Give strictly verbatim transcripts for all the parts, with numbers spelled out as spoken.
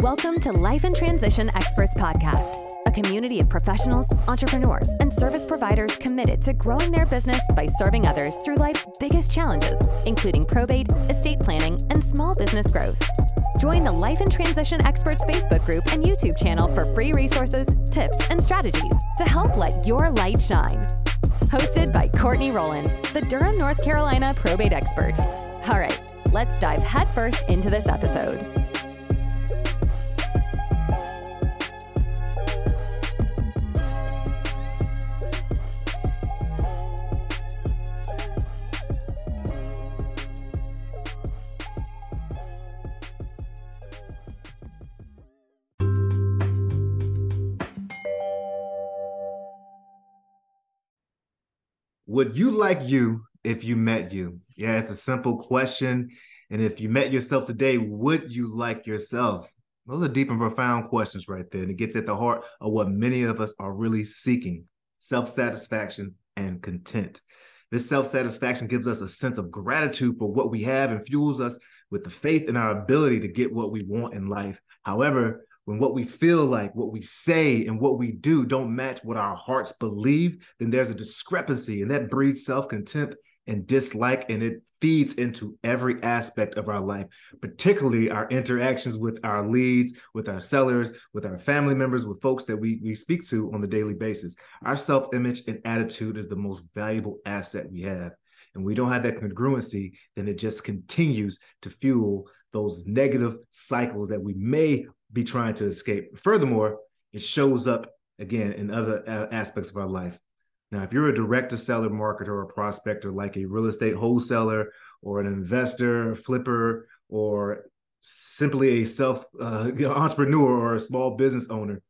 Welcome to Life and Transition Experts Podcast, a community of professionals, entrepreneurs, and service providers committed to growing their business by serving others through life's biggest challenges, including probate, estate planning, and small business growth. Join the Life and Transition Experts Facebook group and YouTube channel for free resources, tips, and strategies to help let your light shine. Hosted by Courtney Rollins, the Durham, North Carolina probate expert. All right, let's dive headfirst into this episode. Would you like you if you met you? Yeah, it's a simple question. And if you met yourself today, would you like yourself? Those are deep and profound questions right there. And it gets at the heart of what many of us are really seeking: self-satisfaction and content. This self-satisfaction gives us a sense of gratitude for what we have and fuels us with the faith in our ability to get what we want in life. However, when what we feel like, what we say, and what we do don't match what our hearts believe, then there's a discrepancy, and that breeds self-contempt and dislike, and it feeds into every aspect of our life, particularly our interactions with our leads, with our sellers, with our family members, with folks that we, we speak to on a daily basis. Our self-image and attitude is the most valuable asset we have, and we don't have that congruency, then it just continues to fuel those negative cycles that we may be trying to escape. Furthermore, it shows up again in other aspects of our life. Now, if you're a director, seller, marketer, or prospector, like a real estate wholesaler or an investor, flipper, or simply a self uh, you know, entrepreneur or a small business owner,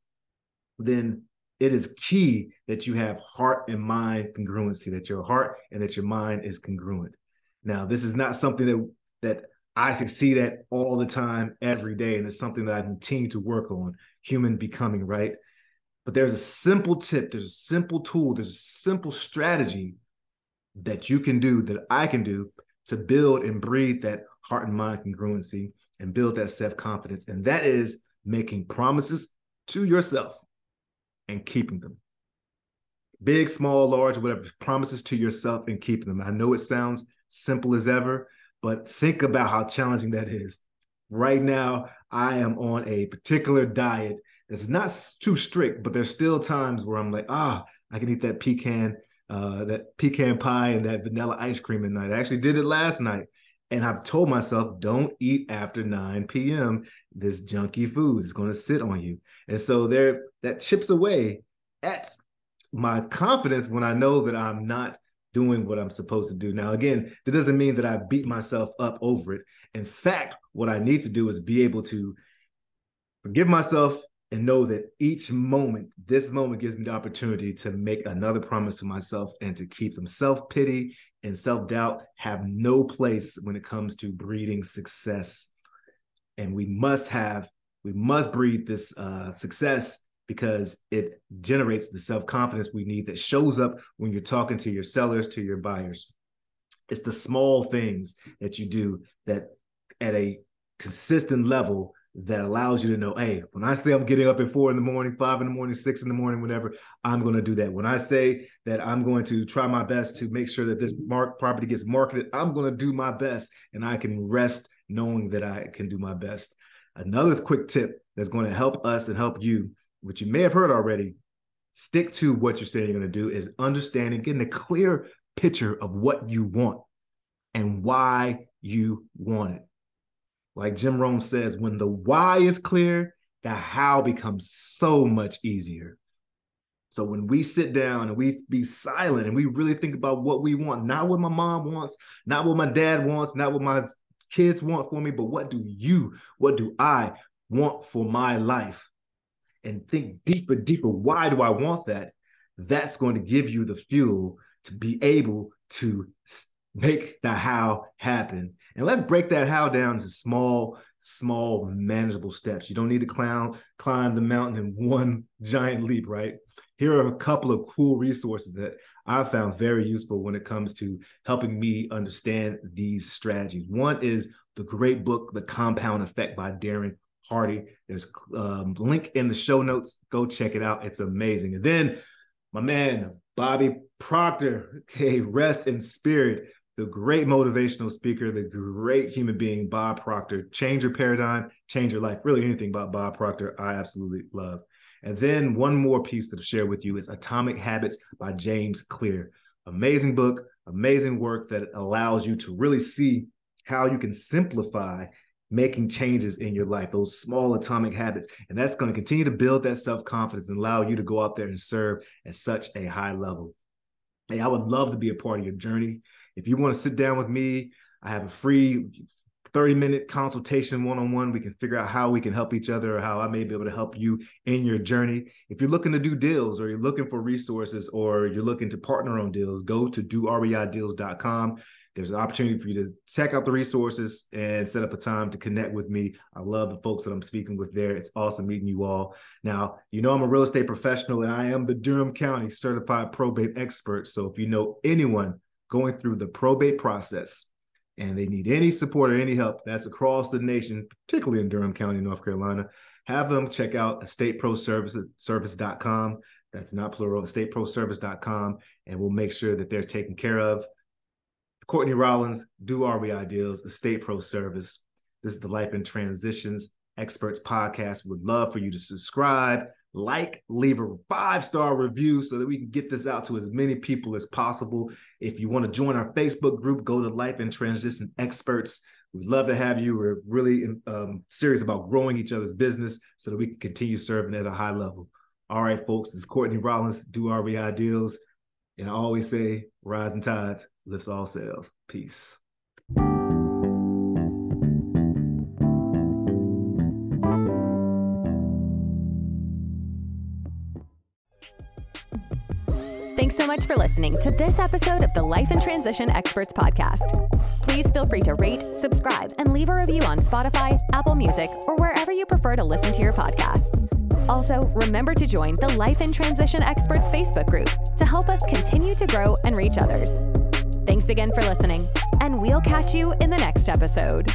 then it is key that you have heart and mind congruency, that your heart and that your mind is congruent. Now, this is not something that that I succeed at all the time, every day, and it's something that I continue to work on, human becoming, right? But there's a simple tip, there's a simple tool, there's a simple strategy that you can do, that I can do, to build and breathe that heart and mind congruency and build that self-confidence, and that is making promises to yourself and keeping them. Big, small, large, whatever, promises to yourself and keeping them. I know it sounds simple as ever, but think about how challenging that is. Right now, I am on a particular diet that's not too strict, but there's still times where I'm like, ah, I can eat that pecan, uh, that pecan pie and that vanilla ice cream at night. I actually did it last night. And I've told myself, don't eat after nine p.m. This junky food is going to sit on you. And so there, that chips away at my confidence when I know that I'm not doing what I'm supposed to do. Now, again, that doesn't mean that I beat myself up over it. In fact, what I need to do is be able to forgive myself and know that each moment, this moment gives me the opportunity to make another promise to myself and to keep them. Self-pity and self-doubt have no place when it comes to breeding success. And we must have, we must breed this uh, success, because it generates the self-confidence we need that shows up when you're talking to your sellers, to your buyers. It's the small things that you do that at a consistent level that allows you to know, hey, when I say I'm getting up at four in the morning, five in the morning, six in the morning, whatever, I'm going to do that. When I say that I'm going to try my best to make sure that this mark property gets marketed, I'm going to do my best, and I can rest knowing that I can do my best. Another quick tip that's going to help us and help you, which you may have heard already, stick to what you're saying you're going to do, is understanding, getting a clear picture of what you want and why you want it. Like Jim Rohn says, when the why is clear, the how becomes so much easier. So when we sit down and we be silent and we really think about what we want, not what my mom wants, not what my dad wants, not what my kids want for me, but what do you, what do I want for my life? And think deeper, deeper, why do I want that? That's going to give you the fuel to be able to make the how happen. And let's break that how down to small, small, manageable steps. You don't need to climb, climb the mountain in one giant leap, right? Here are a couple of cool resources that I found very useful when it comes to helping me understand these strategies. One is the great book, The Compound Effect by Darren Hardy. There's a um, link in the show notes. Go check it out. It's amazing. And then my man, Bobby Proctor, okay, rest in spirit, the great motivational speaker, the great human being, Bob Proctor. Change your paradigm, change your life. Really anything about Bob Proctor, I absolutely love. And then one more piece that I'll share with you is Atomic Habits by James Clear. Amazing book, amazing work that allows you to really see how you can simplify making changes in your life, those small atomic habits. And that's going to continue to build that self-confidence and allow you to go out there and serve at such a high level. Hey, I would love to be a part of your journey. If you want to sit down with me, I have a free thirty minute consultation one-on-one. We can figure out how we can help each other or how I may be able to help you in your journey. If you're looking to do deals or you're looking for resources or you're looking to partner on deals, go to do r b i deals dot com. There's an opportunity for you to check out the resources and set up a time to connect with me. I love the folks that I'm speaking with there. It's awesome meeting you all. Now, you know I'm a real estate professional and I am the Durham County Certified Probate Expert. So if you know anyone going through the probate process, and they need any support or any help that's across the nation, particularly in Durham County, North Carolina, have them check out estate pro service dot com. That's not plural, estate pro service dot com. And we'll make sure that they're taken care of. Courtney Rollins, Do R B I Deals, Estate Pro Service. This is the Life in Transitions Experts Podcast. We'd love for you to subscribe, like, leave a five star review so that we can get this out to as many people as possible. If you want to join our Facebook group, go to Life and Transition Experts. We'd love to have you. We're really um, serious about growing each other's business so that we can continue serving at a high level. All right, folks, this is Courtney Rollins, Do R B I Deals. And I always say, rising tides lifts all sails. Peace. Thanks so much for listening to this episode of the Life and Transition Experts Podcast. Please feel free to rate, subscribe, and leave a review on Spotify, Apple Music, or wherever you prefer to listen to your podcasts. Also, remember to join the Life and Transition Experts Facebook group to help us continue to grow and reach others. Thanks again for listening, and we'll catch you in the next episode.